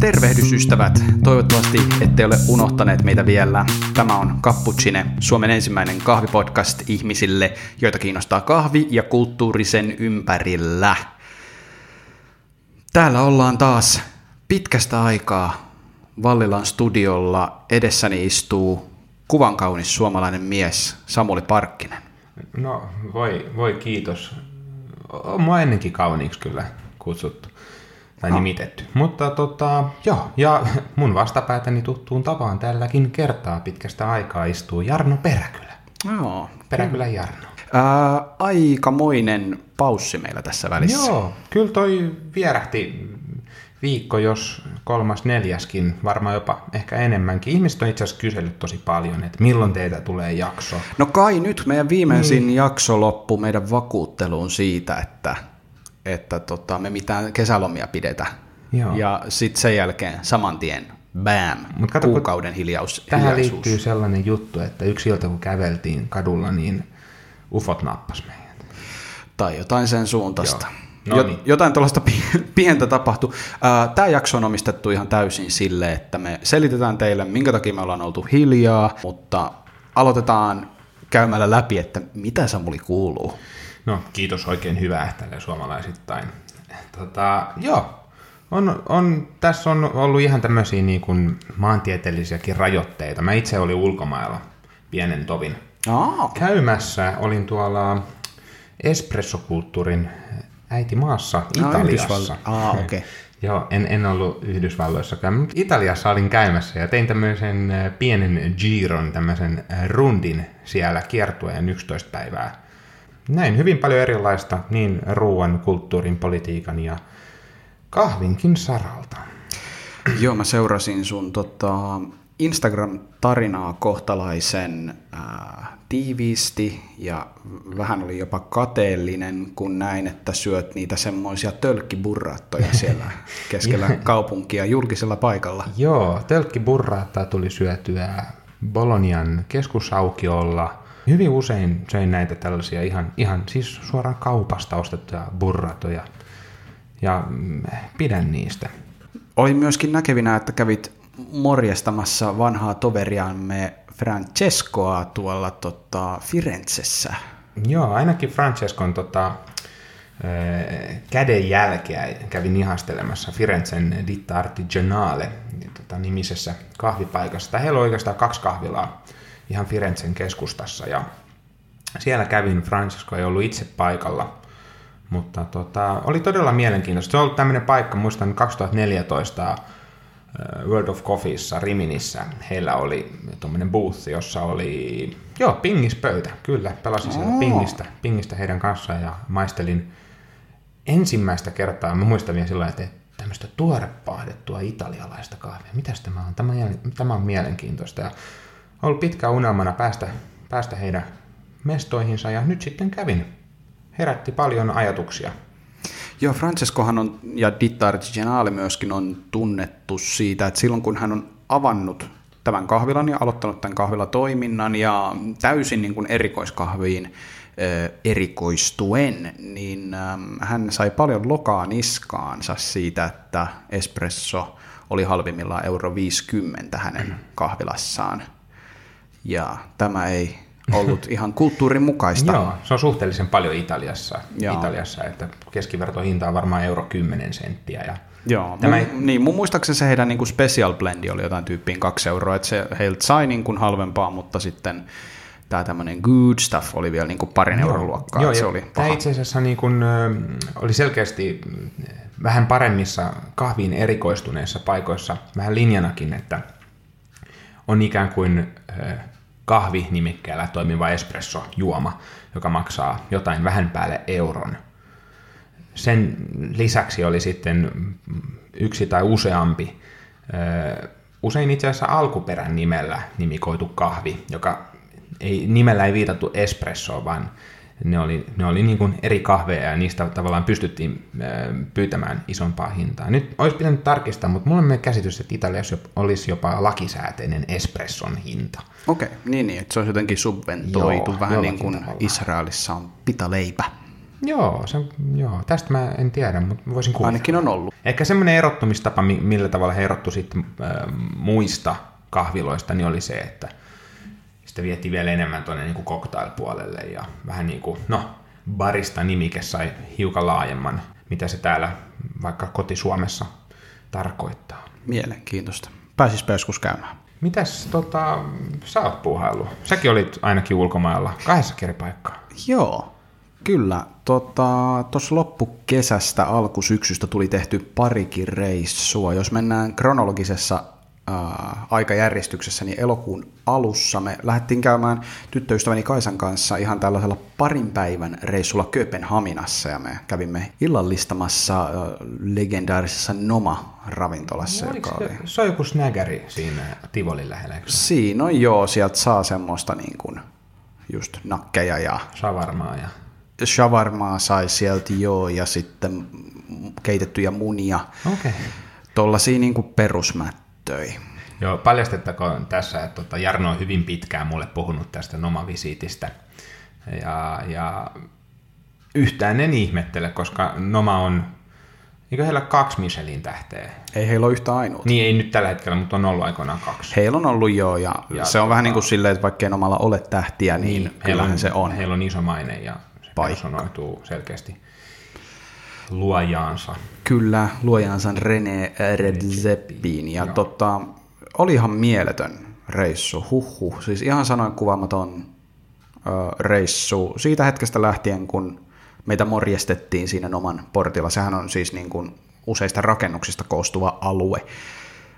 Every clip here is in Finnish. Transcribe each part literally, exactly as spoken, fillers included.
Tervehdys ystävät, toivottavasti ette ole unohtaneet meitä vielä. Tämä on Kappuccine, Suomen ensimmäinen kahvipodcast ihmisille, joita kiinnostaa kahvi ja kulttuuri sen ympärillä. Täällä ollaan taas pitkästä aikaa Vallilan studiolla. Edessäni istuu kuvan kaunis suomalainen mies Samuli Parkkinen. No voi, voi kiitos. Olen minua ennenkin kauniiksi kyllä kutsuttu. Tai nimitetty. No. Mutta tota, joo, ja mun vastapäätäni tuttuun tapaan tälläkin kertaa pitkästä aikaa istuu Jarno Peräkylä. Joo. Peräkylä Jarno. Ää, aikamoinen paussi meillä tässä välissä. Joo, kyllä toi vierähti viikko, jos kolmas neljäskin, varmaan jopa ehkä enemmänkin. Ihmiset on itse asiassa kysellyt tosi paljon, että milloin teitä tulee jakso. No kai nyt meidän viimeisin mm. jakso loppui meidän vakuutteluun siitä, että... että tota, me mitään kesälomia pidetä. Joo. Ja sitten sen jälkeen saman tien, bam, mut kuukauden hiljaus, tähän hiljaisuus. Tähän liittyy sellainen juttu, että yksi ilta kun käveltiin kadulla, niin ufot nappas meidät. Tai jotain sen suuntaista. No niin. Jot, jotain tuollaista pientä tapahtui. Tämä jakso on omistettu ihan täysin sille, että me selitetään teille, minkä takia me ollaan oltu hiljaa, mutta aloitetaan käymällä läpi, että mitä Samuli kuuluu. No, kiitos, oikein hyvää tälle suomalaisittain. Tota, joo, on, on, tässä on ollut ihan tämmöisiä niin kuin maantieteellisiäkin rajoitteita. Mä itse olin ulkomailla pienen tovin oh. käymässä. Olin tuolla espressokulttuurin äitimaassa, Italiassa. No, ah, okei. Okay. Joo, en, en ollut Yhdysvalloissakaan, mutta Italiassa olin käymässä ja tein tämmöisen pienen giron, tämmöisen rundin siellä kiertueen yksitoista päivää. Näin hyvin paljon erilaista niin ruoan, kulttuurin, politiikan ja kahvinkin saralta. Joo, mä seurasin sun tota, Instagram-tarinaa kohtalaisen äh, tiiviisti ja vähän oli jopa kateellinen, kun näin, että syöt niitä semmoisia tölkkiburraattoja siellä keskellä kaupunkia julkisella paikalla. Joo, tölkkiburraattaa tuli syötyä Bolonian keskusaukiolla. Hyvin usein söin näitä tällaisia ihan, ihan siis suoraan kaupasta ostettuja burratoja ja pidän niistä. Olin myöskin näkevinä, että kävit morjestamassa vanhaa toveriamme Francescoa tuolla tota, Firenzessä. Joo, ainakin Francescon tota, kädenjälkeä kävin ihastelemassa Firenzen Ditta Artigianale tota, nimisessä kahvipaikassa. Heillä on oikeastaan kaksi kahvilaa ihan Firenzen keskustassa, ja siellä kävin. Francesco ei ollut itse paikalla, mutta tota, oli todella mielenkiintoista. Se on ollut tämmöinen paikka, muistan kaksituhattaneljätoista World of Coffeessa Riminissä, heillä oli tuommoinen booth, jossa oli, joo, pingispöytä, kyllä, pelasin siellä oh. pingistä, pingistä heidän kanssaan, ja maistelin ensimmäistä kertaa, mä muistan vielä silloin, että tämmöistä tuorepahdettua italialaista kahvia, mitäs tämä on, tämä on, tämä on mielenkiintoista, ja ollut pitkään unelmana päästä, päästä heidän mestoihinsa, ja nyt sitten kävin. Herätti paljon ajatuksia. Joo, Francescohan on, ja Ditta Artigianale myöskin on tunnettu siitä, että silloin kun hän on avannut tämän kahvilan ja aloittanut tämän kahvilatoiminnan ja täysin niin kuin erikoiskahviin erikoistuen, niin hän sai paljon lokaa niskaansa siitä, että espresso oli halvimmillaan euro viisikymmentä hänen kahvilassaan. Ja tämä ei ollut ihan kulttuurin mukaista. Joo, se on suhteellisen paljon Italiassa, Italiassa että keskivertohinta on varmaan euro kymmenen senttiä. Ja joo, tämä mun, ei... niin, mun muistaakseni se heidän niin kuin special blendi oli jotain tyyppiin kaksi euroa, että se heiltä sai niin kuin halvempaa, mutta sitten tämä tämmöinen good stuff oli vielä niin kuin parin euron luokkaa. Joo, se oli tämä itse asiassa niin kuin, oli selkeästi vähän paremmissa kahviin erikoistuneissa paikoissa, vähän linjanakin, että on ikään kuin kahvinimikkeellä toimiva espressojuoma, joka maksaa jotain vähän päälle euron. Sen lisäksi oli sitten yksi tai useampi, usein itse asiassa alkuperän nimellä nimikoitu kahvi, joka ei, nimellä ei viitattu espressoon, vaan ne oli, ne oli niin kuin eri kahveja ja niistä tavallaan pystyttiin pyytämään isompaa hintaa. Nyt olisi pitänyt tarkistaa, mutta mulla on käsitys, että Italiassa olisi jopa lakisääteinen espresson hinta. Okei, niin, niin että se on jotenkin subventoitu, joo, vähän niin kuin tavalla. Israelissa on pitaleipä. Joo, se, joo, tästä mä en tiedä, mutta voisin kuulla. Ainakin on ollut. Ehkä semmoinen erottumistapa, millä tavalla he erottu sitten äh, muista kahviloista, niin oli se, että sitä vietiin vielä enemmän tuonne niin kuin cocktail-puolelle ja vähän niin kuin, no, barista-nimike sai hiukan laajemman, mitä se täällä vaikka kotisuomessa tarkoittaa. Mielenkiintoista. Pääsispä joskus käymään. Mitäs tota, sä oot puuhaillut? Säkin olit ainakin ulkomailla kahdessa keripaikkaa. Joo, kyllä. Tuossa tota, loppukesästä alkusyksystä tuli tehty parikin reissua. Jos mennään kronologisessa ää, aikajärjestyksessä, niin elokuun alussa me lähdettiin käymään tyttöystäväni Kaisan kanssa ihan tällaisella parin päivän reissulla Kööpenhaminassa, ja me kävimme illallistamassa ää, legendaarisessa Noma-ravintolassa. No, joka oli... Se on joku snägäri siinä Tivolin lähellä. Siinä on joo, sieltä saa semmoista niin kuin just nakkeja ja... Shawarmaa ja... Shawarmaa sai sieltä joo, ja sitten keitettyjä munia. Okay. Tuollaisia niin kuin perusmättöjä. Joo, paljastettakoon tässä, että Jarno on hyvin pitkään mulle puhunut tästä Noma-visiitistä. Ja, ja yhtään en ihmettele, koska Noma on... Eikö heillä kaksi Michelin tähteä? Ei heillä ole yhtä ainoa. Niin ei nyt tällä hetkellä, mutta on ollut aikoinaan kaksi. Heillä on ollut joo, ja, ja se on tota... vähän niin kuin silleen, että vaikkei Nomalla ole tähtiä, niin, niin kyllähän on, se on. Heillä on iso maine ja... Sanoituu selkeästi luojaansa. Kyllä, luojaansa René Redzepiin. Ja tota, oli ihan mieletön reissu, huhhuh. Siis ihan sanoin kuvaamaton ö, reissu. Siitä hetkestä lähtien, kun meitä morjestettiin siinä Noman portilla. Sehän on siis niin kuin useista rakennuksista koostuva alue,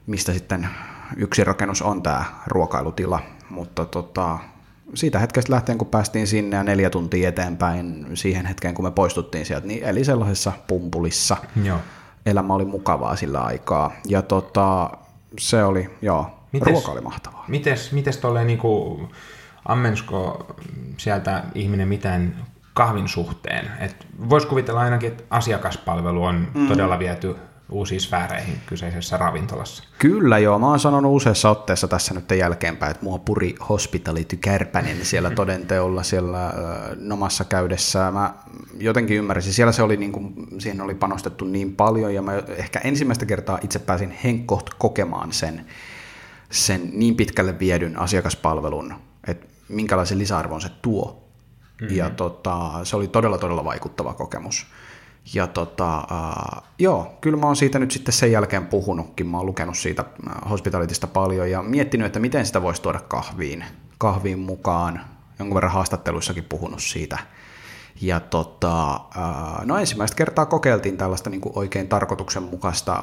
mistä sitten yksi rakennus on tämä ruokailutila. Mutta tota... Siitä hetkestä lähtien, kun päästiin sinne ja neljä tuntia eteenpäin siihen hetkeen, kun me poistuttiin sieltä, niin eli sellaisessa pumpulissa. Joo. Elämä oli mukavaa sillä aikaa. Ja tota, se oli, joo, mites, ruoka oli mahtavaa. Mites, mites tolleen niinku, ammensko sieltä ihminen mitään kahvin suhteen? Et vois kuvitella ainakin, että asiakaspalvelu on mm. todella viety uusiin sfääreihin kyseisessä ravintolassa. Kyllä joo, mä oon sanonut useassa otteessa tässä nyt jälkeenpäin, että mua puri hospitality kärpänen siellä todenteolla siellä Nomassa käydessä. Mä jotenkin ymmärsin, siellä se oli niin kuin, siihen oli panostettu niin paljon, ja mä ehkä ensimmäistä kertaa itse pääsin henkkoht kokemaan sen, sen niin pitkälle viedyn asiakaspalvelun, että minkälaisen lisäarvon se tuo. Mm-hmm. Ja tota, se oli todella todella vaikuttava kokemus. Ja tota, äh, joo, kyllä mä oon siitä nyt sitten sen jälkeen puhunutkin, mä oon lukenut siitä hospitalitista paljon ja miettinyt, että miten sitä voisi tuoda kahviin, kahviin mukaan, jonkun verran haastatteluissakin puhunut siitä. Ja tota, äh, no ensimmäistä kertaa kokeiltiin tällaista niin kuin oikein tarkoituksenmukaista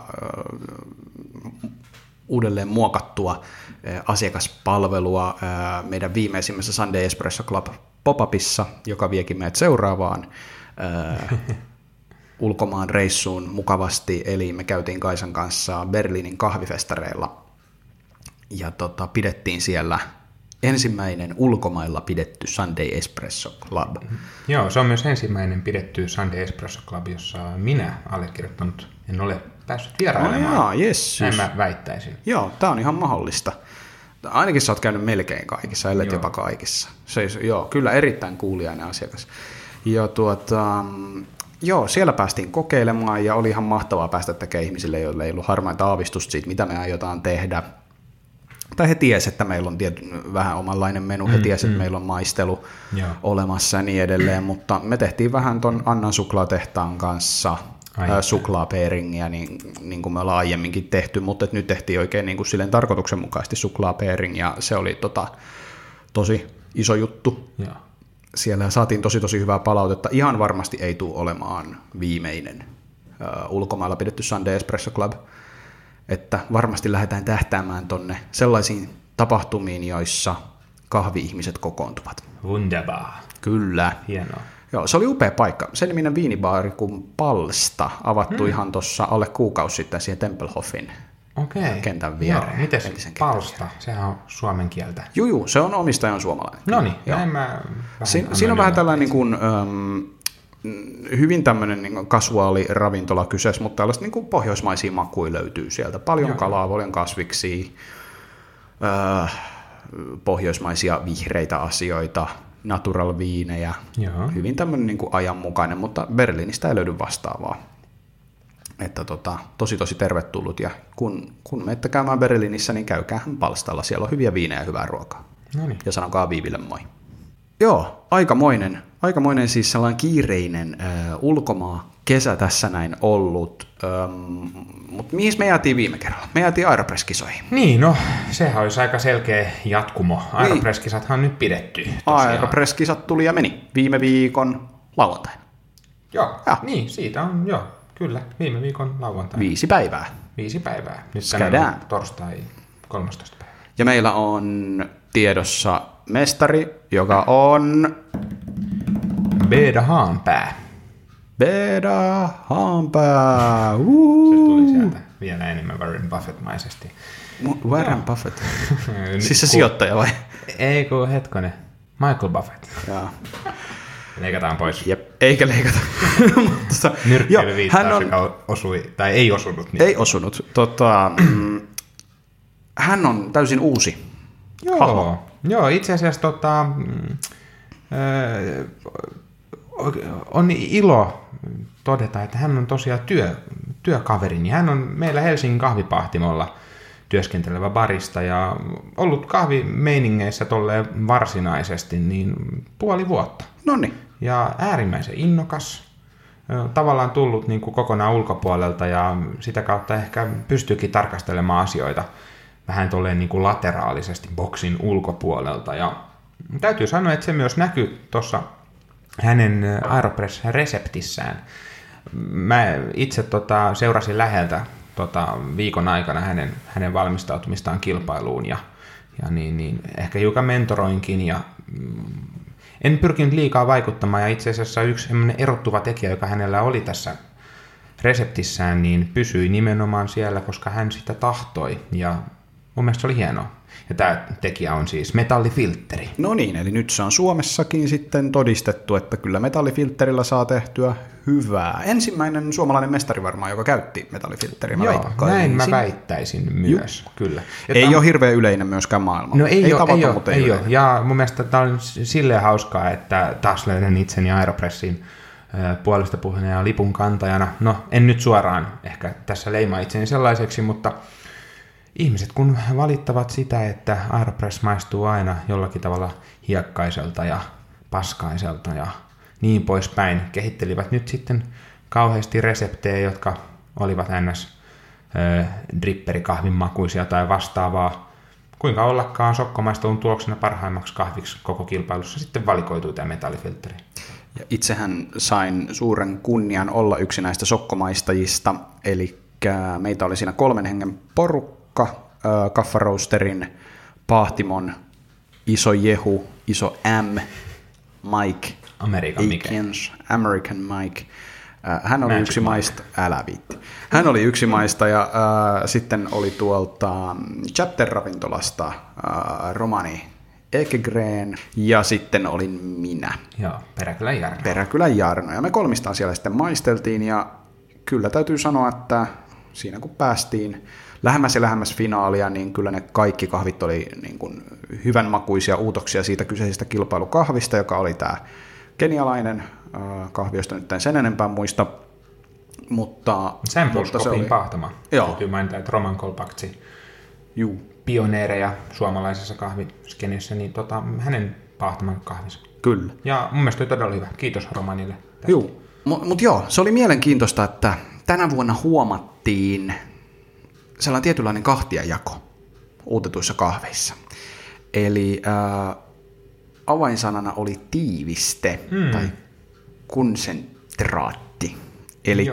äh, uudelleen muokattua äh, asiakaspalvelua äh, meidän viimeisimmässä Sunday Espresso Club pop-upissa, joka viekin meidät seuraavaan. Äh, ulkomaan reissuun mukavasti, eli me käytiin Kaisan kanssa Berliinin kahvifestareilla ja tota, pidettiin siellä ensimmäinen ulkomailla pidetty Sunday Espresso Club. Joo, se on myös ensimmäinen pidetty Sunday Espresso Club, jossa minä allekirjoittanut en ole päässyt vierailemaan. Oh, yes, näin mä väittäisin. Joo, tää on ihan mahdollista. Ainakin sä oot käynyt melkein kaikissa, ellet jopa kaikissa. Se, joo, kyllä erittäin kuulijainen asiakas. Ja tuota... Joo, siellä päästiin kokeilemaan ja oli ihan mahtavaa päästä tekemään ihmisille, joille ei ollut harmainta aavistusta siitä, mitä me aiotaan tehdä. Tai he tiesivät, että meillä on tiety- vähän omanlainen menu, he tiesivät, mm, että mm. meillä on maistelu yeah. olemassa ja niin edelleen, mutta me tehtiin vähän ton Annan suklaatehtaan kanssa ää, suklaapeeringiä, niin, niin kuin me ollaan aiemminkin tehty, mutta nyt tehtiin oikein niin kuin silleen tarkoituksenmukaisesti suklaapeering ja se oli tota, tosi iso juttu. Yeah. Siellä saatiin tosi tosi hyvää palautetta. Ihan varmasti ei tule olemaan viimeinen uh, ulkomailla pidetty Sunday Espresso Club. Että varmasti lähdetään tähtäämään tonne sellaisiin tapahtumiin, joissa kahvi-ihmiset kokoontuvat. Wunderbar. Kyllä. Hienoa. Joo, se oli upea paikka. Sen niminen viinibaari kuin Palsta avattu hmm. ihan tuossa alle kuukausi sitten siihen Tempelhofin. Okei. Kentän viereen. No, miten se Palsta? Sehän on suomen kieltä. Juu, juu, se on omistajan suomalainen. No niin, näin mä... Siin, siinä on vähän tällainen niin kuin, ähm, hyvin tämmöinen niin kasuaali ravintola kyseessä, mutta tällaista niin kuin pohjoismaisia makuja löytyy sieltä. Paljon joo. kalaa, paljon kasviksia, äh, pohjoismaisia vihreitä asioita, natural viinejä. Jaha. Hyvin tämmöinen niin kuin ajanmukainen, mutta Berliinistä ei löydy vastaavaa. Että tota, tosi tosi tervetullut, ja kun, kun menette käymään Berliinissä, niin käykäähän palstalla, siellä on hyviä viinejä ja hyvää ruokaa. Noniin. Ja sanokaa Viiville moi. Joo, aikamoinen, aikamoinen siis sellainen kiireinen äh, ulkomaa kesä tässä näin ollut, ähm, mutta mihin me jäätiin viime kerralla? Me jäätiin AeroPress-kisoihin. Niin, no sehän olisi aika selkeä jatkumo. AeroPress-kisathan on nyt pidetty. AeroPress-kisat tuli ja meni viime viikon lauantaina. Joo, ja. Niin, siitä on joo. Kyllä, viime viikon lauantaina. Viisi päivää. Viisi päivää. Nyt tänään on torstai kolmastoista päivää. Ja meillä on tiedossa mestari, joka on... Beeda Haanpää. Beeda Haanpää. Uhuhu. Se tuli sieltä vielä enemmän Warren Buffett-maisesti. M- Warren no. Buffett? Siis se sijoittaja vai? Ei kun hetkonen. Michael Buffett. Joo. Leikataan pois. Jep. Eikä leikata. Nyrkkeilyviittaus, joka osui, tai ei osunut. Niin. Ei osunut. Tota, hän on täysin uusi. Joo, Halo. Joo itse asiassa tota, on ilo todeta, että hän on tosiaan työ, työkaverini. Hän on meillä Helsingin kahvipahtimolla työskentelevä barista ja ollut kahvimeiningeissä tolleen varsinaisesti niin puoli vuotta. Noniin. Ja äärimmäisen innokas, tavallaan tullut niin kuin kokonaan ulkopuolelta ja sitä kautta ehkä pystyykin tarkastelemaan asioita vähän tolleen niin kuin lateraalisesti boksin ulkopuolelta. Ja täytyy sanoa, että se myös näkyy tuossa hänen AeroPress-reseptissään. Mä itse tota, seurasin läheltä tota, viikon aikana hänen, hänen valmistautumistaan kilpailuun ja, ja niin, niin, ehkä hiukan mentoroinkin ja... En pyrkinyt liikaa vaikuttamaan, ja itse asiassa yksi erottuva tekijä, joka hänellä oli tässä reseptissään, niin pysyi nimenomaan siellä, koska hän sitä tahtoi, ja mun mielestä se oli hienoa. Ja tämä tekijä on siis metallifiltteri. No niin, eli nyt se on Suomessakin sitten todistettu, että kyllä metallifiltterillä saa tehtyä hyvää. Ensimmäinen suomalainen mestari varmaan, joka käytti metallifiltteriä. Joo, väikkaan. Näin mä väittäisin myös, Juh. Kyllä. Ja ei tämä... ole hirveän yleinen myöskään maailmalla. No ei, ei ole, tavata, ei ole, mutta ei, ei ole. Ja mun mielestä tämä on silleen hauskaa, että taas löydän itseni AeroPressin puolesta puheena ja lipun kantajana. No, en nyt suoraan ehkä tässä leimaa itseni sellaiseksi, mutta... Ihmiset kun valittavat sitä, että AeroPress maistuu aina jollakin tavalla hiekkaiselta ja paskaiselta ja niin poispäin, kehittelivät nyt sitten kauheasti reseptejä, jotka olivat ns. Dripperikahvin makuisia tai vastaavaa. Kuinka ollakaan sokkomaistelun tuloksena parhaimmaksi kahviksi koko kilpailussa sitten valikoitui tämä metallifiltteri. Ja itsehän sain suuren kunnian olla yksi näistä sokkomaistajista, eli meitä oli siinä kolmen hengen porukka. Kaffaroasterin, Pahtimon, iso Jehu, iso M, Mike American Aikens, Mike. American Mike. Hän oli Magic yksi Mike. maista, älä viitti. Hän oli yksi maista ja äh, sitten oli tuolta Chapter-ravintolasta äh, Romani Eckgren ja sitten olin minä. Joo, Peräkylä Jarno. Peräkylä Jarno ja me kolmistaan siellä sitten maisteltiin ja kyllä täytyy sanoa, että siinä kun päästiin lähemmäs ja lähemmäs finaalia, niin kyllä ne kaikki kahvit oli niin kuin hyvänmakuisia uutoksia siitä kyseisestä kilpailukahvista, joka oli tämä kenialainen kahvi, josta nyt en sen enempää muista. Mutta, Samples mutta se oli... pahtama. Joo. Täytyy mainita, että Roman Kolpaktsi, pioneereja suomalaisessa kahviskenissä, niin tota, hänen pahtaman kahvinsa. Kyllä. Ja mun mielestä oli todella hyvä. Kiitos Romanille. Joo, mutta mut joo, se oli mielenkiintoista, että tänä vuonna huomattiin sellainen tietynlainen kahtiajako uutetuissa kahveissa. Eli ää, avainsanana oli tiiviste hmm. tai konsentraatti. Eli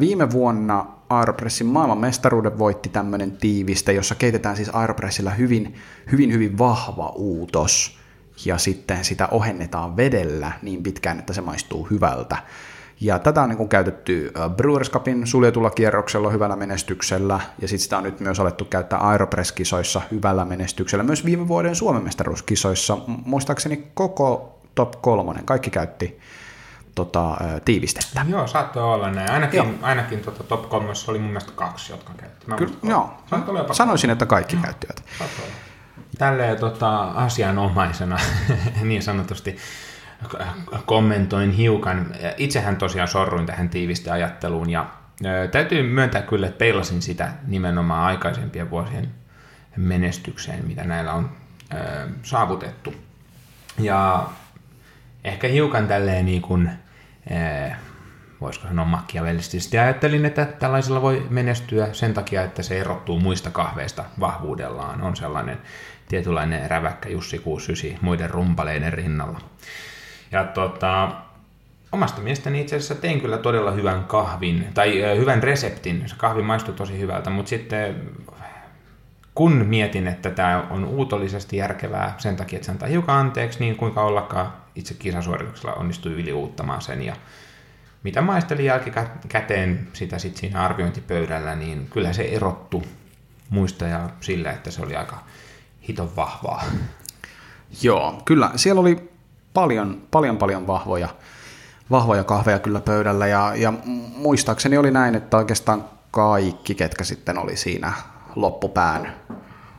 viime vuonna AeroPressin maailmanmestaruuden voitti tämmöinen tiiviste, jossa keitetään siis AeroPressillä hyvin, hyvin, hyvin vahva uutos ja sitten sitä ohennetaan vedellä niin pitkään, että se maistuu hyvältä. Ja tätä on niin käytetty Brewers Cupin suljetulla kierroksella hyvällä menestyksellä, ja sitten sitä on nyt myös alettu käyttää AeroPress-kisoissa hyvällä menestyksellä, myös viime vuoden Suomen mestaruuskisoissa. Muistaakseni koko top kolmonen, kaikki käytti tota, tiivistettä. Joo, saattoi olla näin. Ainakin, joo. ainakin tota, top kolmessa oli mun mielestä kaksi, jotka käytti. Kyllä, joo. Sanoisin, että kaikki joo. käyttivät. Saattoi olla. Tälleen tota, asianomaisena niin sanotusti kommentoin hiukan. Itsehän tosiaan sorruin tähän tiivisteajatteluun ja ö, täytyy myöntää kyllä, että peilasin sitä nimenomaan aikaisempien vuosien menestykseen, mitä näillä on ö, saavutettu. Ja ehkä hiukan tälleen niin kuin, ö, voisiko sanoa makiavellisesti, ajattelin, että tällaisella voi menestyä sen takia, että se erottuu muista kahveista vahvuudellaan. On sellainen tietynlainen räväkkä Jussi kuusikymmentäyhdeksän muiden rumpaleiden rinnalla. Ja tota, omasta mielestäni itse asiassa tein kyllä todella hyvän kahvin, tai äh, hyvän reseptin. Se kahvi maistui tosi hyvältä, mutta sitten kun mietin, että tämä on uutolisesti järkevää sen takia, että se antaa hiukan anteeksi, niin kuinka ollakaan itse kisasuorituksella onnistui yliuuttamaan sen. Ja mitä maistelin jälkikäteen sitä sit siinä arviointipöydällä, niin kyllä se erottu muista ja sillä, että se oli aika hiton vahvaa. Joo, kyllä. Siellä oli paljon, paljon, paljon vahvoja, vahvoja kahveja kyllä pöydällä ja, ja muistaakseni oli näin, että oikeastaan kaikki, ketkä sitten oli siinä loppupään,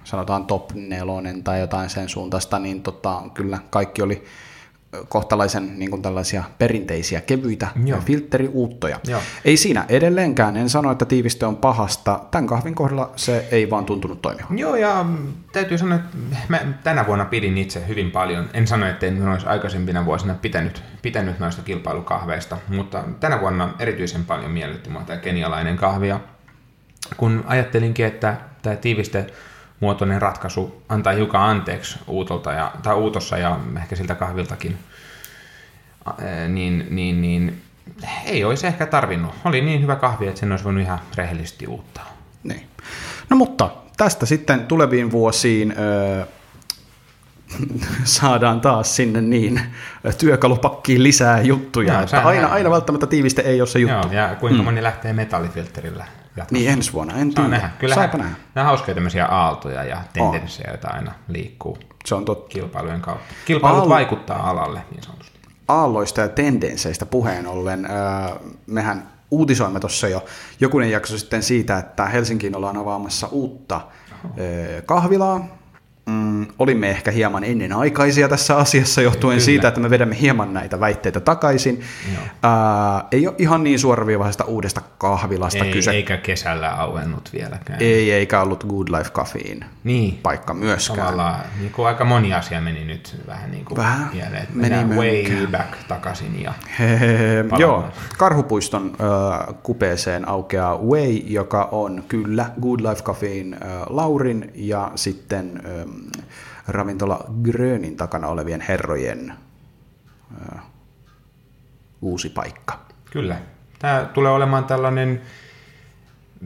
sanotaan top nelonen tai jotain sen suuntaista, niin tota, kyllä kaikki oli kohtalaisen niin kuin tällaisia perinteisiä kevyitä ja filtteriuuttoja. Joo. Ei siinä edelleenkään, en sano, että tiiviste on pahasta. Tämän kahvin kohdalla se ei vaan tuntunut toimivan. Joo, ja täytyy sanoa, että mä tänä vuonna pidin itse hyvin paljon. En sano, että en olisi aikaisempina vuosina pitänyt, pitänyt noista kilpailukahveista, mutta tänä vuonna erityisen paljon miellytti minua tämä kenialainen kahvi. Ja kun ajattelinkin, että tämä tiiviste muotoinen ratkaisu antaa hiukan anteeksi uutolta ja, tai uutossa ja ehkä siltä kahviltakin, niin, niin, niin ei olisi ehkä tarvinnut. Oli niin hyvä kahvi, että sen olisi voinut ihan rehellisesti uuttaa. Niin. No mutta tästä sitten tuleviin vuosiin öö, saadaan taas sinne niin työkalupakkiin lisää juttuja. Joo, että aina, aina välttämättä tiiviste ei ole se juttu. Joo, ja kuinka mm. moni lähtee metallifilterillä? Jatkossa. Niin ensi vuonna, en tiedä. Nähdä. Kyllähän nähdä. Nämä on hauskoja tämmöisiä aaltoja ja tendenssejä, joita aina liikkuu se on tot... kilpailujen kautta. Kilpailut Aal... vaikuttaa alalle niin sanotusti. Aalloista ja tendensseistä puheen ollen, äh, mehän uutisoimme tuossa jo jokunen jakso sitten siitä, että Helsinkiin ollaan avaamassa uutta äh, kahvilaa. Mm, olimme ehkä hieman ennenaikaisia tässä asiassa johtuen Kyllä. siitä, että me vedämme hieman näitä väitteitä takaisin. Ää, ei ole ihan niin suoraviivaisesta uudesta kahvilasta ei, kyse. Eikä kesällä auennut vieläkään. Ei, eikä ollut Good Life Coffeen niin. paikka myöskään. Tavallaan niin kuin aika moni asia meni nyt vähän niin kuin vähän mieleen, että mennään way back takaisin. Ja joo, Karhupuiston äh, kupeeseen aukeaa Way, joka on kyllä Good Life Coffeen äh, Laurin ja sitten äh, ravintola Grönin takana olevien herrojen ö, uusi paikka. Kyllä. Tämä tulee olemaan tällainen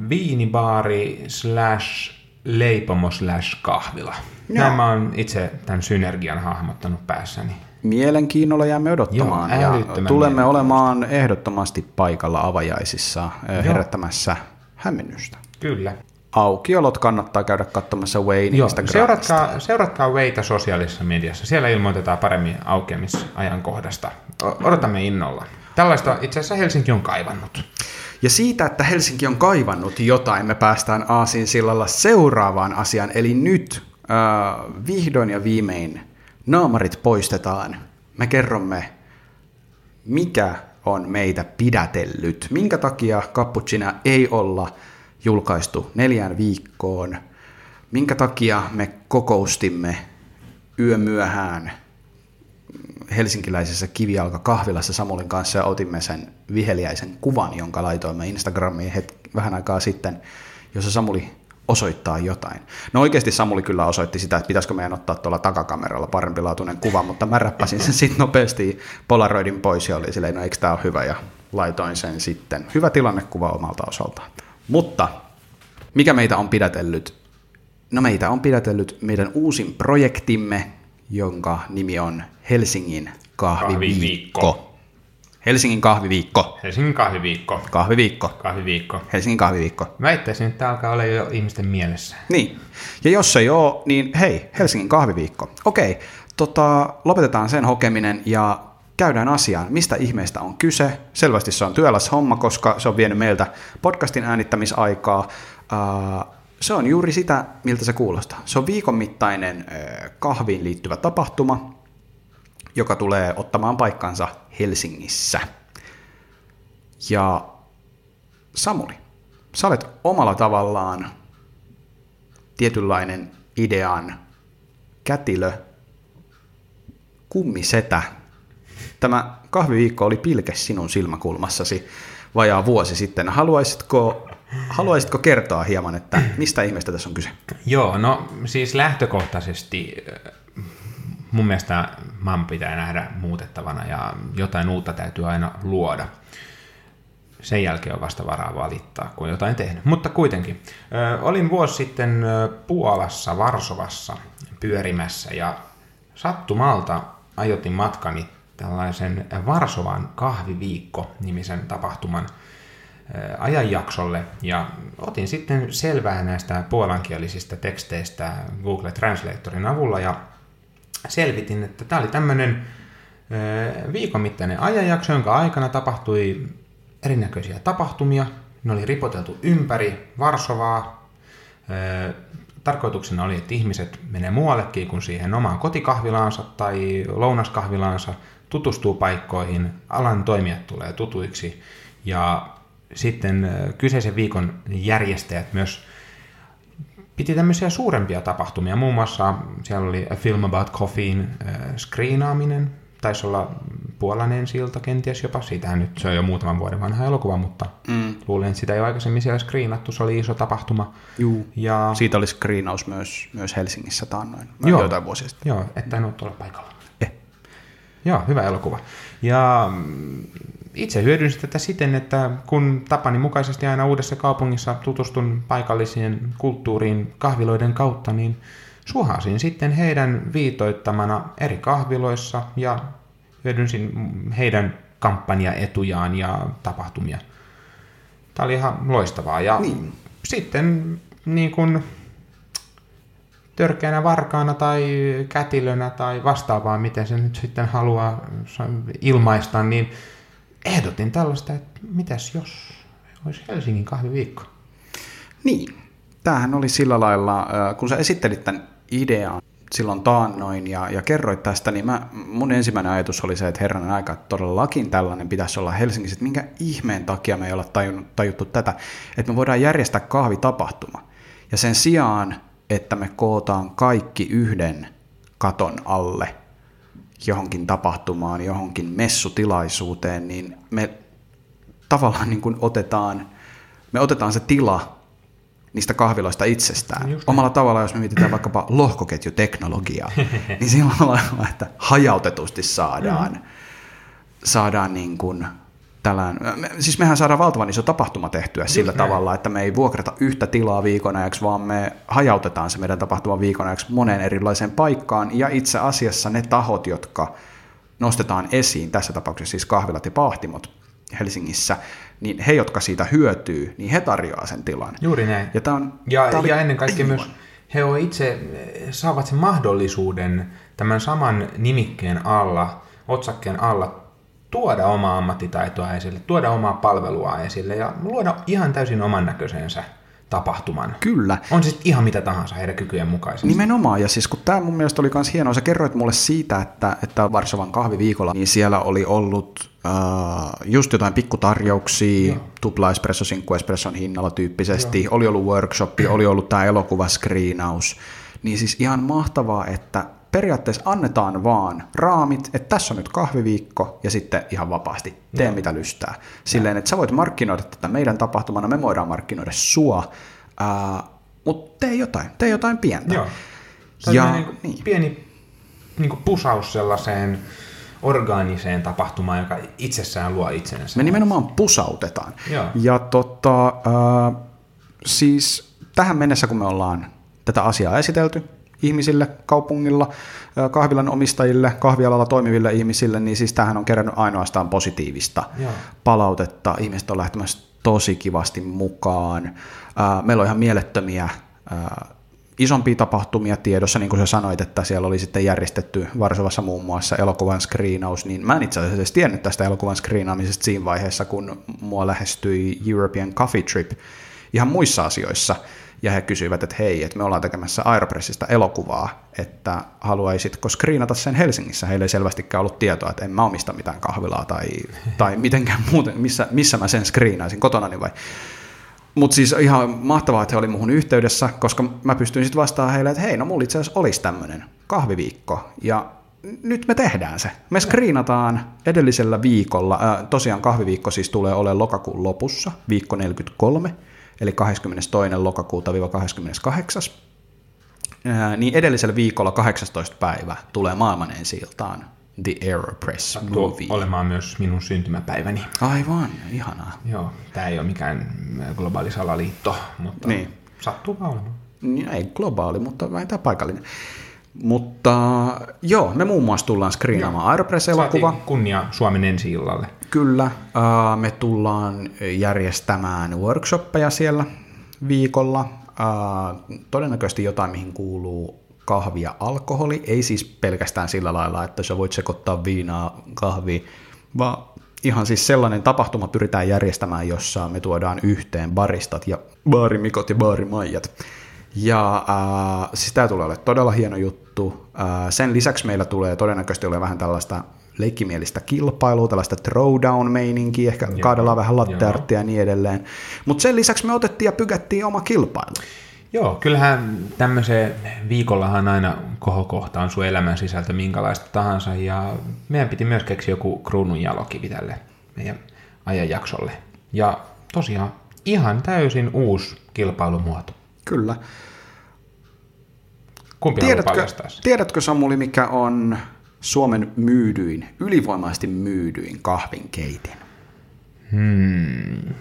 viinibaari slash leipomo slash kahvila. No. Nämä on itse tämän synergian hahmottanut päässäni. Mielenkiinnolla jäämme odottamaan. Joo, ja tulemme olemaan ehdottomasti paikalla avajaisissa Joo. herättämässä hämmennystä. Kyllä. Aukiolot kannattaa käydä katsomassa Wayn Instagramista. Seuratkaa, seuratkaa Wayta sosiaalisessa mediassa. Siellä ilmoitetaan paremmin aukeamisajankohdasta. Odotamme innolla. Tällaista itse asiassa Helsinki on kaivannut. Ja siitä, että Helsinki on kaivannut jotain, me päästään Aasinsillalla seuraavaan asiaan. Eli nyt äh, vihdoin ja viimein naamarit poistetaan. Me kerromme, mikä on meitä pidätellyt. Minkä takia Kappuccina ei olla julkaistu neljään viikkoon, minkä takia me kokoustimme yömyöhään helsinkiläisessä kivijalkakahvilassa Samulin kanssa ja otimme sen viheliäisen kuvan, jonka laitoimme Instagramiin hetki, vähän aikaa sitten, jossa Samuli osoittaa jotain. No oikeasti Samuli kyllä osoitti sitä, että pitäisikö meidän ottaa tuolla takakameralla parempilaatuinen kuva, mutta mä räppäsin sen sitten nopeasti Polaroidin pois ja oli silleen, no eikö tää ole hyvä, ja laitoin sen sitten. Hyvä tilannekuva omalta osaltaan. Mutta mikä meitä on pidätellyt? No meitä on pidätellyt meidän uusin projektimme, jonka nimi on Helsingin kahviviikko. kahviviikko. Helsingin kahviviikko. Helsingin kahviviikko. Kahviviikko. Kahviviikko. Helsingin kahviviikko. Väittäisin, että tämä alkaa olla jo ihmisten mielessä. Niin. Ja jos ei ole, niin hei, Helsingin kahviviikko. Okei, tota, lopetetaan sen hokeminen ja käydään asiaan, mistä ihmeestä on kyse. Selvästi se on työläs homma, koska se on vienyt meiltä podcastin äänittämisaikaa. Se on juuri sitä, miltä se kuulostaa. Se on viikon mittainen kahviin liittyvä tapahtuma, joka tulee ottamaan paikkansa Helsingissä. Ja Samuli, sä olet omalla tavallaan tietynlainen idean kätilö, kummisetä. Tämä kahviviikko oli pilke sinun silmäkulmassasi vajaa vuosi sitten. Haluaisitko, haluaisitko kertoa hieman, että mistä ihmeestä tässä on kyse? Joo, no siis lähtökohtaisesti mun mielestä M A M pitää nähdä muutettavana ja jotain uutta täytyy aina luoda. Sen jälkeen on vasta varaa valittaa, kun jotain tehnyt. Mutta kuitenkin, ö, olin vuosi sitten Puolassa, Varsovassa pyörimässä ja sattumalta ajoitin matkani tällaisen Varsovan kahviviikko-nimisen tapahtuman ö, ajanjaksolle ja otin sitten selvää näistä puolankielisistä teksteistä Google Translatorin avulla ja selvitin, että tämä oli tämmöinen ö, viikonmittainen ajanjakso, jonka aikana tapahtui erinäköisiä tapahtumia. Ne oli ripoteltu ympäri Varsovaa. Tarkoituksena oli, että ihmiset menee muuallekin kuin siihen omaan kotikahvilaansa tai lounaskahvilaansa, tutustuu paikkoihin, alan toimijat tulee tutuiksi. Ja sitten kyseisen viikon järjestäjät myös piti tämmöisiä suurempia tapahtumia. Muun muassa siellä oli A Film About Coffeein screenaaminen. Taisi olla puolainen silta kenties jopa. Siitähän nyt se on jo muutaman vuoden vanha elokuva, mutta mm. luulen, että sitä ei ole aikaisemmin siellä screenattu. Se oli iso tapahtuma. Juu. Ja... siitä oli screenaus myös, myös Helsingissä taannoin. Joo. Jotain vuosia sitten. Joo, että en ole tuolla paikalla. Eh. Joo, hyvä elokuva. Ja itse hyödynsin tätä siten, että kun tapani mukaisesti aina uudessa kaupungissa tutustun paikalliseen kulttuuriin kahviloiden kautta, niin suhasin sitten heidän viitoittamana eri kahviloissa ja hyödynsin heidän kampanjaetujaan ja tapahtumia. Tämä oli ihan loistavaa. Ja niin. Sitten niin kun törkeänä varkaana tai kätilönä tai vastaavaa, miten se nyt sitten haluaa ilmaista, niin ehdotin tällaista, että mitäs jos olisi Helsingin kahviviikko? Niin. Tämähän oli sillä lailla, kun sä esittelit tämän idean silloin taannoin ja, ja kerroit tästä, niin mä, mun ensimmäinen ajatus oli se, että herranen aika, että todellakin tällainen pitäisi olla Helsingissä, että minkä ihmeen takia me ei olla tajunnut, tajuttu tätä, että me voidaan järjestää kahvitapahtuma. Ja sen sijaan, että me kootaan kaikki yhden katon alle johonkin tapahtumaan, johonkin messutilaisuuteen, niin me tavallaan niin kuin otetaan, me otetaan se tila niistä kahviloista itsestään. Omalla tavalla, jos me mietitään vaikkapa lohkoketjuteknologiaa, niin sillä lailla, että hajautetusti saadaan, mm. saadaan niin kuin tällainen, siis mehän saadaan valtavan iso tapahtuma tehtyä sillä Just tavalla, näin. Että me ei vuokrata yhtä tilaa viikon ajaksi, vaan me hajautetaan se meidän tapahtuma viikon ajaksi moneen erilaiseen paikkaan, ja itse asiassa ne tahot, jotka nostetaan esiin, tässä tapauksessa siis kahvilat ja paahtimot Helsingissä, niin he, jotka siitä hyötyy, niin he tarjoaa sen tilan. Juuri näin. Ja, tää on, ja, tää ja ennen kaikkea ilman. Myös he on itse saavat sen mahdollisuuden tämän saman nimikkeen alla, otsakkeen alla, tuoda omaa ammattitaitoa esille, tuoda omaa palvelua esille ja luoda ihan täysin oman näköisensä tapahtuman. Kyllä. On siis ihan mitä tahansa heidän kykyjen mukaisesti. Nimenomaan, ja siis kun tämä mun mielestä oli myös hienoa, sä kerroit mulle siitä, että, että Varsovan kahviviikolla, niin siellä oli ollut äh, just jotain pikkutarjouksia, Joo. tupla espresso, sinkku espresson hinnalla tyyppisesti, Joo. oli ollut workshopi, oli ollut tämä elokuvaskriinaus, niin siis ihan mahtavaa, että periaatteessa annetaan vaan raamit, että tässä on nyt kahviviikko ja sitten ihan vapaasti tee Joo. mitä lystää. Silleen, että sä voit markkinoida tätä meidän tapahtumana, me voidaan markkinoida sua, ää, mutta tee jotain, tee jotain pientä. Joo. Ja, niin niin. Pieni niin kuin pusaus sellaiseen orgaaniseen tapahtumaan, joka itsessään luo itsensä. Me nimenomaan pusautetaan. Joo. Ja tota, ää, siis tähän mennessä, kun me ollaan tätä asiaa esitelty, ihmisille, kaupungilla, kahvilan omistajille, kahvialalla toimiville ihmisille, niin siis tämähän on kerännyt ainoastaan positiivista Joo. palautetta. Ihmiset on lähtemässä tosi kivasti mukaan. Meillä on ihan mielettömiä isompia tapahtumia tiedossa, niin kuin sä sanoit, että siellä oli sitten järjestetty Varsovassa muun muassa elokuvan screenaus, niin mä en itse asiassa edes tiennyt tästä elokuvan screenaamisesta siinä vaiheessa, kun mua lähestyi European Coffee Trip ihan muissa asioissa. ja he kysyivät, että hei, että me ollaan tekemässä AeroPressista elokuvaa, että haluaisitko screenata sen Helsingissä. Heillä ei selvästikään ollut tietoa, että en mä omista mitään kahvilaa tai, tai mitenkään muuten, missä, missä mä sen screenaisin kotonani vai. Mutta siis ihan mahtavaa, että he oli muhun yhteydessä, koska mä pystyin sitten vastaamaan heille, että hei, no mulla itse asiassa olisi tämmöinen kahviviikko ja nyt me tehdään se. Me screenataan edellisellä viikolla, äh, tosiaan kahviviikko siis tulee olemaan lokakuun lopussa, viikko neljäkymmentäkolme, eli kahdeskymmenestoinen lokakuuta kahdeskymmeneskahdeksas. Äh, niin edellisellä viikolla kahdeksastoista päivä tulee maailman ensi-iltaan The AeroPress Movie. Olemaan myös minun syntymäpäiväni. Aivan, ihanaa. Joo, tämä ei ole mikään globaali salaliitto, mutta niin. Sattuu vaan olemaan. Niin, ei globaali, mutta vähintään paikallinen. Mutta joo, me muun muassa tullaan screenaamaan AeroPress-elokuva. Saatiin kunnia Suomen ensi-illalle. Kyllä, me tullaan järjestämään workshoppeja siellä viikolla. Todennäköisesti jotain, mihin kuuluu kahvi ja alkoholi. Ei siis pelkästään sillä lailla, että sä voit sekoittaa viinaa kahviin, vaan ihan siis sellainen tapahtuma pyritään järjestämään, jossa me tuodaan yhteen baristat ja baarimikot ja baarimaijat. Ja äh, siis tämä tulee olemaan todella hieno juttu. Äh, sen lisäksi meillä tulee todennäköisesti olemaan vähän tällaista leikkimielistä kilpailua, tällaista throwdown-meininkiä, ehkä joo, kaadellaan vähän lattearttia ja niin edelleen. Mutta sen lisäksi me otettiin ja pykättiin oma kilpailu. Joo, kyllähän tämmöiseen viikollahan aina kohokohta on sun elämän sisältö minkälaista tahansa, ja meidän piti myös keksiä joku kruununjalokivi tälle meidän ajanjaksolle. Ja tosiaan ihan täysin uusi kilpailumuoto. Kyllä. Kumpi tiedätkö, tiedätkö Samuli, mikä on Suomen myydyin, ylivoimaisesti myydyin kahvinkeitin? Hmm.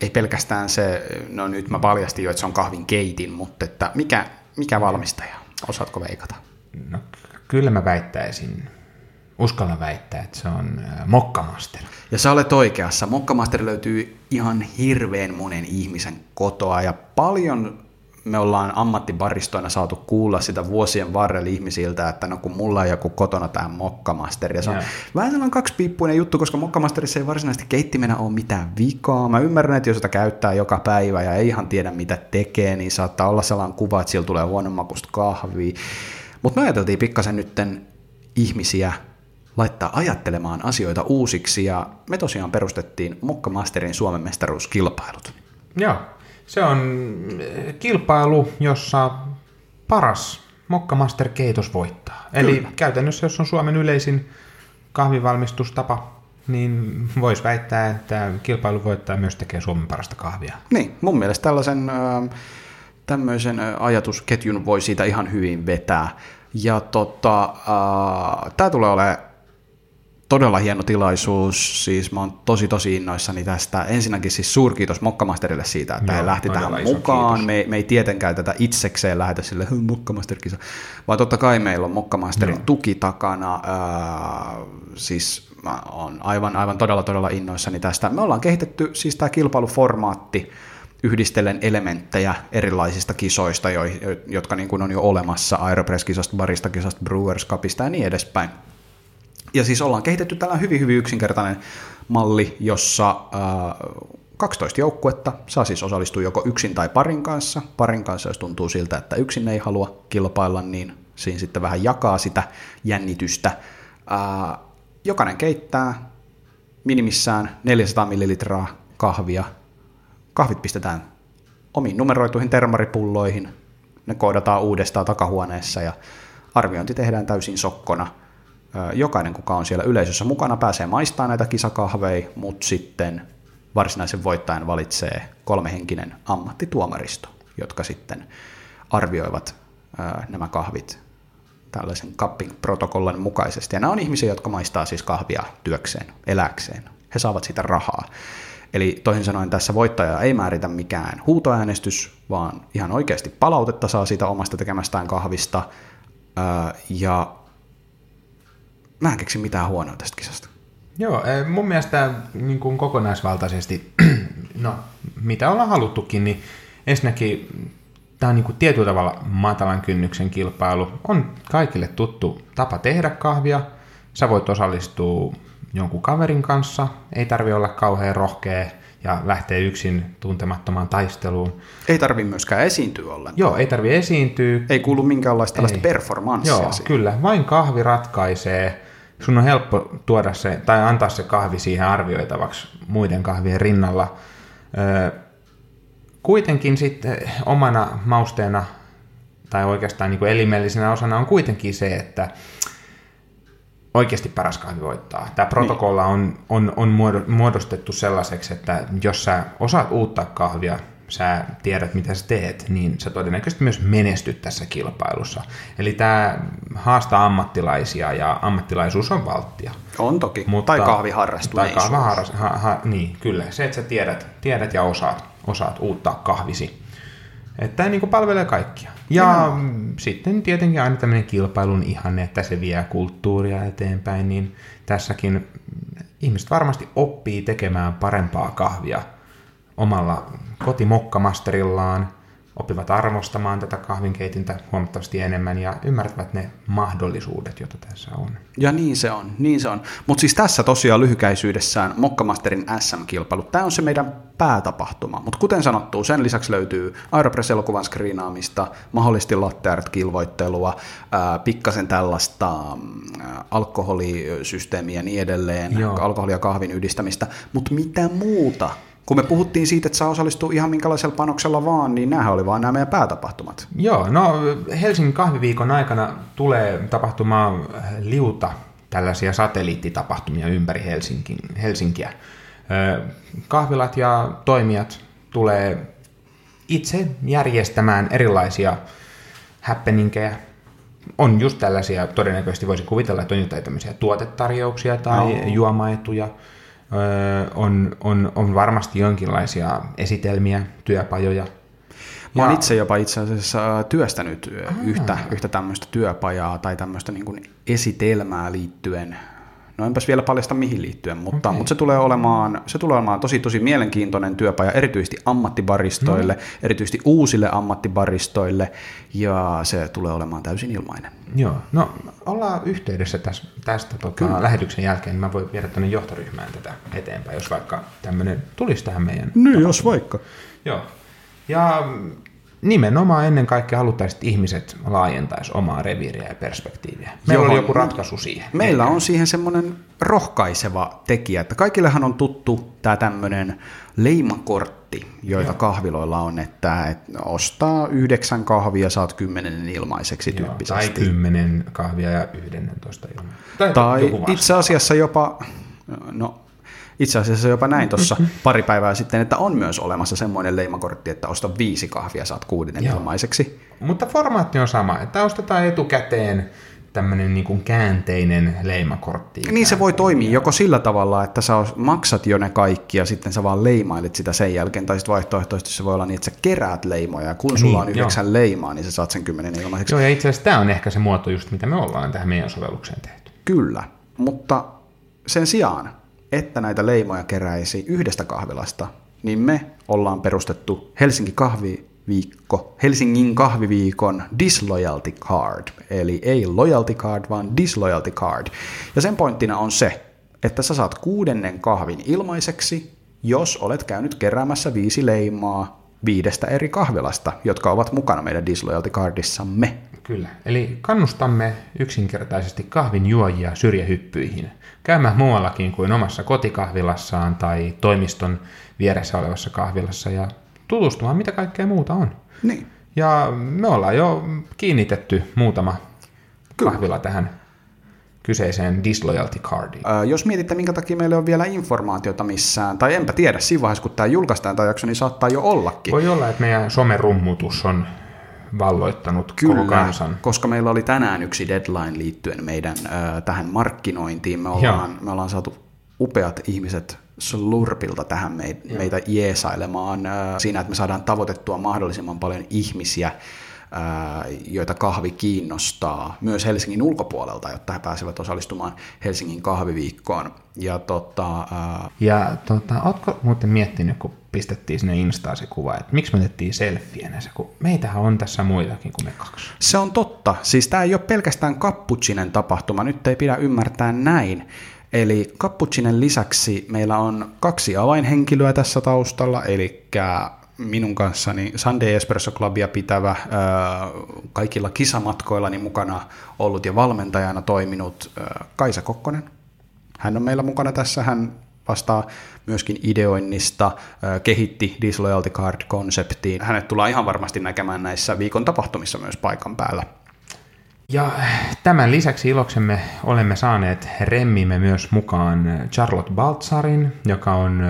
Ei pelkästään se, no nyt mä paljastin jo, että se on kahvinkeitin, mutta että mikä, mikä valmistaja? Osaatko veikata? No kyllä mä väittäisin, uskalla väittää, että se on Moccamaster. Ja sä olet oikeassa. Moccamaster löytyy ihan hirveän monen ihmisen kotoa ja paljon me ollaan ammattibaristoina saatu kuulla sitä vuosien varrella ihmisiltä, että no kun mulla on joku kotona tämä Moccamaster. Ja se on yeah. vähän sellainen kaksipiippuinen juttu, koska Moccamasterissa ei varsinaisesti keittimenä ole mitään vikaa. Mä ymmärrän, että jos sitä käyttää joka päivä ja ei ihan tiedä mitä tekee, niin saattaa olla sellainen kuva, että sillä tulee huonommakusta kahvia. Mutta me ajateltiin pikkasen nytten ihmisiä laittaa ajattelemaan asioita uusiksi ja me tosiaan perustettiin Moccamasterin Suomen mestaruuskilpailut. Joo. Se on kilpailu, jossa paras Moccamaster-keitos voittaa. Kyllä. Eli käytännössä, jos on Suomen yleisin kahvivalmistustapa, niin voisi väittää, että kilpailu voittaa myös tekee Suomen parasta kahvia. Niin, mun mielestä tällaisen tämmöisen ajatusketjun voi siitä ihan hyvin vetää. Ja tota, tämä tulee olemaan todella hieno tilaisuus, siis mä oon tosi tosi innoissani tästä. Ensinnäkin siis suurkiitos Moccamasterille siitä, että he lähti tähän mukaan. Me, me ei tietenkään tätä itsekseen lähetä sille Moccamaster-kisa, vaan totta kai meillä on Moccamasterin Joo. tuki takana. Äh, siis mä oon aivan, aivan todella todella innoissani tästä. Me ollaan kehitetty siis tämä kilpailuformaatti yhdistellen elementtejä erilaisista kisoista, jotka niin kuin on jo olemassa, AeroPress-kisasta, Barista-kisasta, Brewers Cupista ja niin edespäin. Ja siis ollaan kehitetty tällainen hyvin, hyvin yksinkertainen malli, jossa kaksitoista joukkuetta saa siis osallistua joko yksin tai parin kanssa. Parin kanssa, jos tuntuu siltä, että yksin ei halua kilpailla, niin siinä sitten vähän jakaa sitä jännitystä. Jokainen keittää minimissään neljäsataa millilitraa kahvia. Kahvit pistetään omiin numeroituihin termaripulloihin, ne koodataan uudestaan takahuoneessa ja arviointi tehdään täysin sokkona. Jokainen, kuka on siellä yleisössä mukana, pääsee maistamaan näitä kisakahveja, mutta sitten varsinaisen voittajan valitsee kolmehenkinen ammattituomaristo, jotka sitten arvioivat nämä kahvit tällaisen cupping-protokollan mukaisesti. Ja nämä on ihmisiä, jotka maistaa siis kahvia työkseen, eläkseen. He saavat siitä rahaa. Eli toisin sanoen tässä voittajaa ei määritä mikään huutoäänestys, vaan ihan oikeasti palautetta saa siitä omasta tekemästään kahvista. Ja mä en keksi mitään huonoa tästä kisasta. Joo, mun mielestä niin kuin kokonaisvaltaisesti, no mitä ollaan haluttukin, niin ensinnäkin tämä on niin kuin tietyllä tavalla matalan kynnyksen kilpailu. On kaikille tuttu tapa tehdä kahvia. Sä voit osallistua jonkun kaverin kanssa, ei tarvitse olla kauhean rohkea ja lähtee yksin tuntemattomaan taisteluun. Ei tarvitse myöskään esiintyä ollenkaan. Joo, ei tarvitse esiintyä. Ei kuulu minkäänlaista tällaista performanssia. Joo, siihen. Kyllä. Vain kahvi ratkaisee. Sun on helppo tuoda se, tai antaa se kahvi siihen arvioitavaksi muiden kahvien rinnalla. Kuitenkin sitten omana mausteena, tai oikeastaan niin kuin elimellisenä osana on kuitenkin se, että oikeasti paras kahvi voittaa. Tämä protokolla on, on, on muodostettu sellaiseksi, että jos sä osaat uuttaa kahvia, sä tiedät mitä sä teet, niin sä todennäköisesti myös menestyt tässä kilpailussa. Eli tämä haastaa ammattilaisia ja ammattilaisuus on valttia. On toki, mutta, tai kahviharrastuneisuus. Tai kahviharrastuneisuus, ha, ha, niin kyllä. Se, että sä tiedät, tiedät ja osaat, osaat uuttaa kahvisi. Että tämä niin kuin palvelee kaikkia. Ja mm. sitten tietenkin aina tämmöinen kilpailun ihanne, että se vie kulttuuria eteenpäin, niin tässäkin ihmiset varmasti oppii tekemään parempaa kahvia omalla kotimokkamasterillaan, oppivat arvostamaan tätä kahvinkeitintä huomattavasti enemmän ja ymmärtävät ne mahdollisuudet, joita tässä on. Ja niin se on, niin se on. Mutta siis tässä tosiaan lyhykäisyydessään Moccamasterin äs äm-kilpailu, tämä on se meidän päätapahtuma, mutta kuten sanottu, sen lisäksi löytyy AeroPress-elokuvan skriinaamista, mahdollisesti latte art-kilvoittelua, pikkasen tällaista ää, alkoholisysteemiä ja niin edelleen, Joo. alkoholia kahvin yhdistämistä, mutta mitä muuta? Kun me puhuttiin siitä, että saa osallistua ihan minkälaisella panoksella vaan, niin näähän oli vaan nämä meidän päätapahtumat. Joo, no Helsingin kahviviikon aikana tulee tapahtumaan liuta tällaisia satelliittitapahtumia ympäri Helsinkiä. Kahvilat ja toimijat tulee itse järjestämään erilaisia happeningejä. On just tällaisia, todennäköisesti voisi kuvitella, että on jotain tämmöisiä tuotetarjouksia tai no. juomaetuja. On, on, on varmasti jonkinlaisia esitelmiä, työpajoja. Mä oon itse jopa itse asiassa työstänyt Aha. yhtä, yhtä tämmöistä työpajaa tai tämmöistä niin kuin esitelmää liittyen. No enpäs vielä paljasta mihin liittyen, mutta, okay. mutta se tulee olemaan, se tulee olemaan tosi, tosi mielenkiintoinen työpaja erityisesti ammattibaristoille, mm. erityisesti uusille ammattibaristoille ja se tulee olemaan täysin ilmainen. Joo, no ollaan yhteydessä tästä, tästä tota, lähetyksen jälkeen, niin mä voin viedä tuonne johtoryhmään tätä eteenpäin, jos vaikka tämmöinen tulisi tähän meidän... Niin, jos vaikka. Joo, ja nimenomaan ennen kaikkea haluttaisiin, että ihmiset laajentaisivat omaa reviiriä ja perspektiiviä. Meillä Johon, on joku ratkaisu siihen. Meillä on siihen semmoinen rohkaiseva tekijä, että kaikillehan on tuttu tämä tämmöinen leimakortti, joita Joo. kahviloilla on, että ostaa yhdeksän kahvia, saat kymmenen ilmaiseksi Joo, tyyppisesti. Tai kymmenen kahvia ja yhdentoista ilmaiseksi. Tai, tai itse asiassa jopa... No, Itse asiassa jopa näin tuossa pari päivää sitten, että on myös olemassa semmoinen leimakortti, että osta viisi kahvia, saat kuudinen ilmaiseksi. Mutta formaatti on sama, että ostetaan etukäteen tämmöinen niin kuin käänteinen leimakortti. Niin se voi toimia joko sillä tavalla, että sä maksat jo ne kaikki ja sitten sä vaan leimailet sitä sen jälkeen, tai sitten vaihtoehtoisesti se voi olla niin, että sä keräät leimoja ja kun sulla niin, on yhdeksän jo. leimaa, niin sä saat sen kymmenen ilmaiseksi. Joo ja itse asiassa tämä on ehkä se muoto just mitä me ollaan tähän meidän sovellukseen tehty. Kyllä, mutta sen sijaan että näitä leimoja keräisi yhdestä kahvilasta, niin me ollaan perustettu Helsingin kahviviikko, Helsingin kahviviikon Disloyalty Card, eli ei Loyalty Card, vaan Disloyalty Card. Ja sen pointtina on se, että sä saat kuudennen kahvin ilmaiseksi, jos olet käynyt keräämässä viisi leimaa viidestä eri kahvilasta, jotka ovat mukana meidän Disloyalty Cardissamme. Kyllä, eli kannustamme yksinkertaisesti kahvin juojia syrjähyppyihin, käymään muuallakin kuin omassa kotikahvilassaan tai toimiston vieressä olevassa kahvilassa ja tutustumaan, mitä kaikkea muuta on. Niin. Ja me ollaan jo kiinnitetty muutama Kyllä. kahvila tähän kyseiseen Disloyalty Cardiin. Äh, jos mietitte, minkä takia meillä on vielä informaatiota missään, tai enpä tiedä, siinä vaiheessa, kun tämä julkaistaan tämä jakso, niin saattaa jo ollakin. Voi olla, että meidän somerummutus on... valloittanut Kyllä, koko kansan. Koska meillä oli tänään yksi deadline liittyen meidän ö, tähän markkinointiin. Me ollaan, me ollaan saatu upeat ihmiset Slurpilta tähän meitä, meitä jeesailemaan ö, siinä, että me saadaan tavoitettua mahdollisimman paljon ihmisiä joita kahvi kiinnostaa myös Helsingin ulkopuolelta, jotta he pääsevät osallistumaan Helsingin kahviviikkoon. Ja tota... Ja tota, ootko muuten miettinyt, kun pistettiin sinne Instaan se kuva, että miksi me otettiin selfie näissä, kun meitähän on tässä muitakin kuin me kaksi. Se on totta. Siis tämä ei ole pelkästään Kappuccinen tapahtuma, nyt ei pidä ymmärtää näin. Eli Kappuccinen lisäksi meillä on kaksi avainhenkilöä tässä taustalla, eli minun kanssani Sunday Espresso Clubia pitävä, kaikilla kisamatkoillani mukana ollut ja valmentajana toiminut Kaisa Kokkonen. Hän on meillä mukana tässä, hän vastaa myöskin ideoinnista, kehitti Disloyalty Card-konseptiin. Hänet tullaan ihan varmasti näkemään näissä viikon tapahtumissa myös paikan päällä. Ja tämän lisäksi iloksemme olemme saaneet remmimme myös mukaan Charlotte Baltsarin, joka on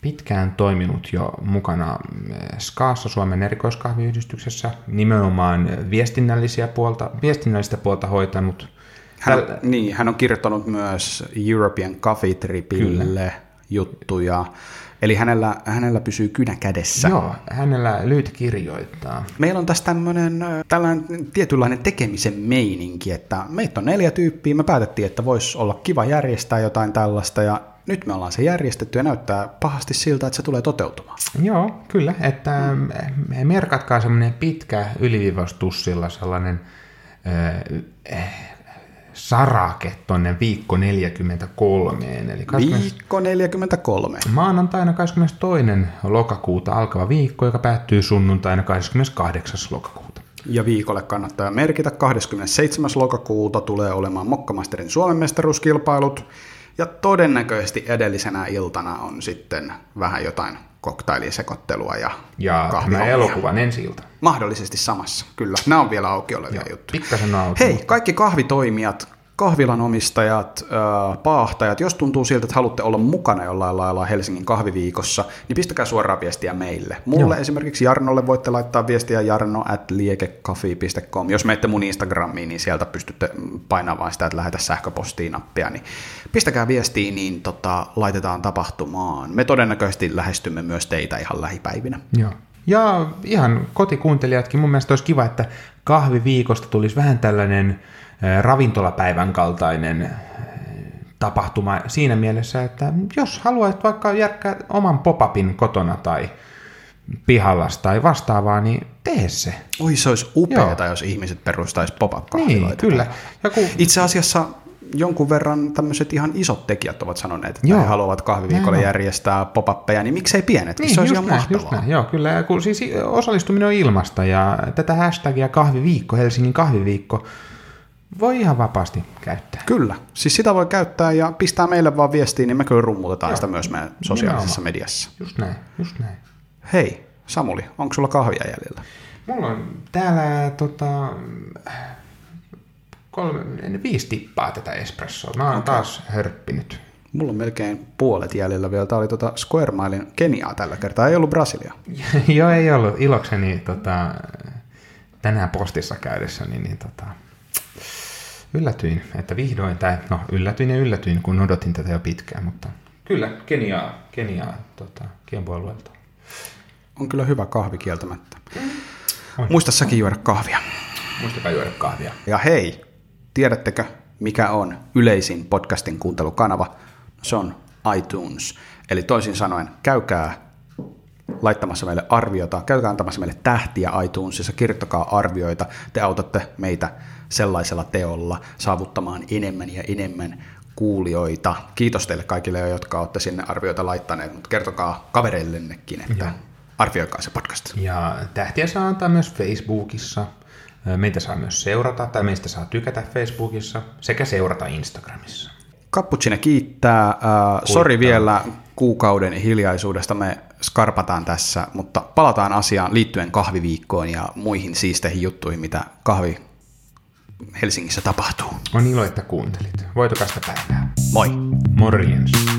pitkään toiminut jo mukana Skaassa Suomen erikoiskahviyhdistyksessä, nimenomaan viestinnällisiä puolta, viestinnällistä puolta hoitanut. Hän, Täl... niin, hän on kirjoittanut myös European Coffee Tripille Kyllä. juttuja. Eli hänellä, hänellä pysyy kynä kädessä. Joo, hänellä lyhyt kirjoittaa. Meillä on tässä tämmöinen tietynlainen tekemisen meininki, että meitä on neljä tyyppiä, me päätettiin, että voisi olla kiva järjestää jotain tällaista, ja nyt me ollaan se järjestetty, ja näyttää pahasti siltä, että se tulee toteutumaan. Joo, kyllä, että mm. merkatkaa semmoinen pitkä yliviivaustussilla sellainen äh, sarake tuonne viikko neljäkymmentäkolmeen. Eli viikko neljäkymmentäkolme. Maanantaina kahdeskymmenestoinen lokakuuta alkava viikko, joka päättyy sunnuntaina kahdeskymmeneskahdeksas lokakuuta. Ja viikolle kannattaa merkitä. kahdeskymmenesseitsemäs lokakuuta tulee olemaan Moccamasterin Suomen mestaruuskilpailut. Ja todennäköisesti edellisenä iltana on sitten vähän jotain koktailisekoittelua ja Ja tämä elokuvan ensi ilta. Mahdollisesti samassa, kyllä. Nämä on vielä auki olevia Joo, juttuja. Pikkasen auki. Hei, kaikki kahvitoimijat, kahvilan omistajat, paahtajat, jos tuntuu siltä, että haluatte olla mukana jollain lailla Helsingin kahviviikossa, niin pistäkää suoraan viestiä meille. Mulle Joo. esimerkiksi Jarnolle voitte laittaa viestiä jarno at liekekafi piste com. Jos menette mun Instagramiin, niin sieltä pystytte painamaan sitä, että lähetä sähköpostiin nappia. Niin pistäkää viestiä, niin tota, laitetaan tapahtumaan. Me todennäköisesti lähestymme myös teitä ihan lähipäivinä. Joo. Ja ihan kotikuuntelijatkin, mun mielestä olisi kiva, että kahviviikosta tulisi vähän tällainen ravintolapäivän kaltainen tapahtuma siinä mielessä, että jos haluat vaikka järkkää oman pop-upin kotona tai pihallassa tai vastaavaa, niin tee se. Oi, se olisi upeata, Joo. jos ihmiset perustaisi pop-up-kahviloita. Niin, kyllä. Ja kun... Itse asiassa jonkun verran tämmöiset ihan isot tekijät ovat sanoneet, että Joo. he haluavat kahviviikolle järjestää pop-uppeja, niin miksei pienet? Niin, se olisi ihan näin, mahtavaa. Joo, kyllä. Ja kun siis osallistuminen on ilmasta ja tätä hashtagia kahviviikko, Helsingin kahviviikko, voi ihan vapaasti käyttää. Kyllä. Siis sitä voi käyttää ja pistää meille vaan viestiä, niin me kyllä rummutetaan Joo. sitä myös meidän sosiaalisessa Nimenomaan. mediassa. Just näin, just näin. Hei, Samuli, onko sulla kahvia jäljellä? Mulla on täällä tota, kolme, viisi tippaa tätä espressoa. Mä oon okay. taas hörppinyt. Mulla on melkein puolet jäljellä vielä. Tää oli tota Square Milein Keniaa tällä kertaa. Ei ollut Brasilia. Joo, ei ollut. Ilokseni tota, tänään postissa käydessäni niin, niin tota... Yllätyin, että vihdoin, tai no yllätyin ja yllätyin, kun odotin tätä jo pitkään, mutta kyllä, Keniaa, Keniaa, tota, kiempuolueelta. On kyllä hyvä kahvi kieltämättä. On. Muista säkin juoda kahvia. Muistakaa juoda kahvia. Ja hei, tiedättekö, mikä on yleisin podcastin kuuntelukanava? Se on iTunes. Eli toisin sanoen, käykää laittamassa meille arviota, käykää antamassa meille tähtiä iTunesissa, kirjoittakaa arvioita, te autatte meitä sellaisella teolla saavuttamaan enemmän ja enemmän kuulijoita. Kiitos teille kaikille, jotka olette sinne arvioita laittaneet, mutta kertokaa kavereillennekin, että ja. arvioikaa se podcast. Ja tähtiä saa antaa myös Facebookissa, meitä saa myös seurata tai meistä saa tykätä Facebookissa sekä seurata Instagramissa. Kappuccine kiittää. Äh, sori vielä kuukauden hiljaisuudesta. Me skarpataan tässä, mutta palataan asiaan liittyen kahviviikkoon ja muihin siisteihin juttuihin, mitä kahvi Helsingissä tapahtuu. On ilo, että kuuntelit. Voitokasta päivää. Moi. Morjens.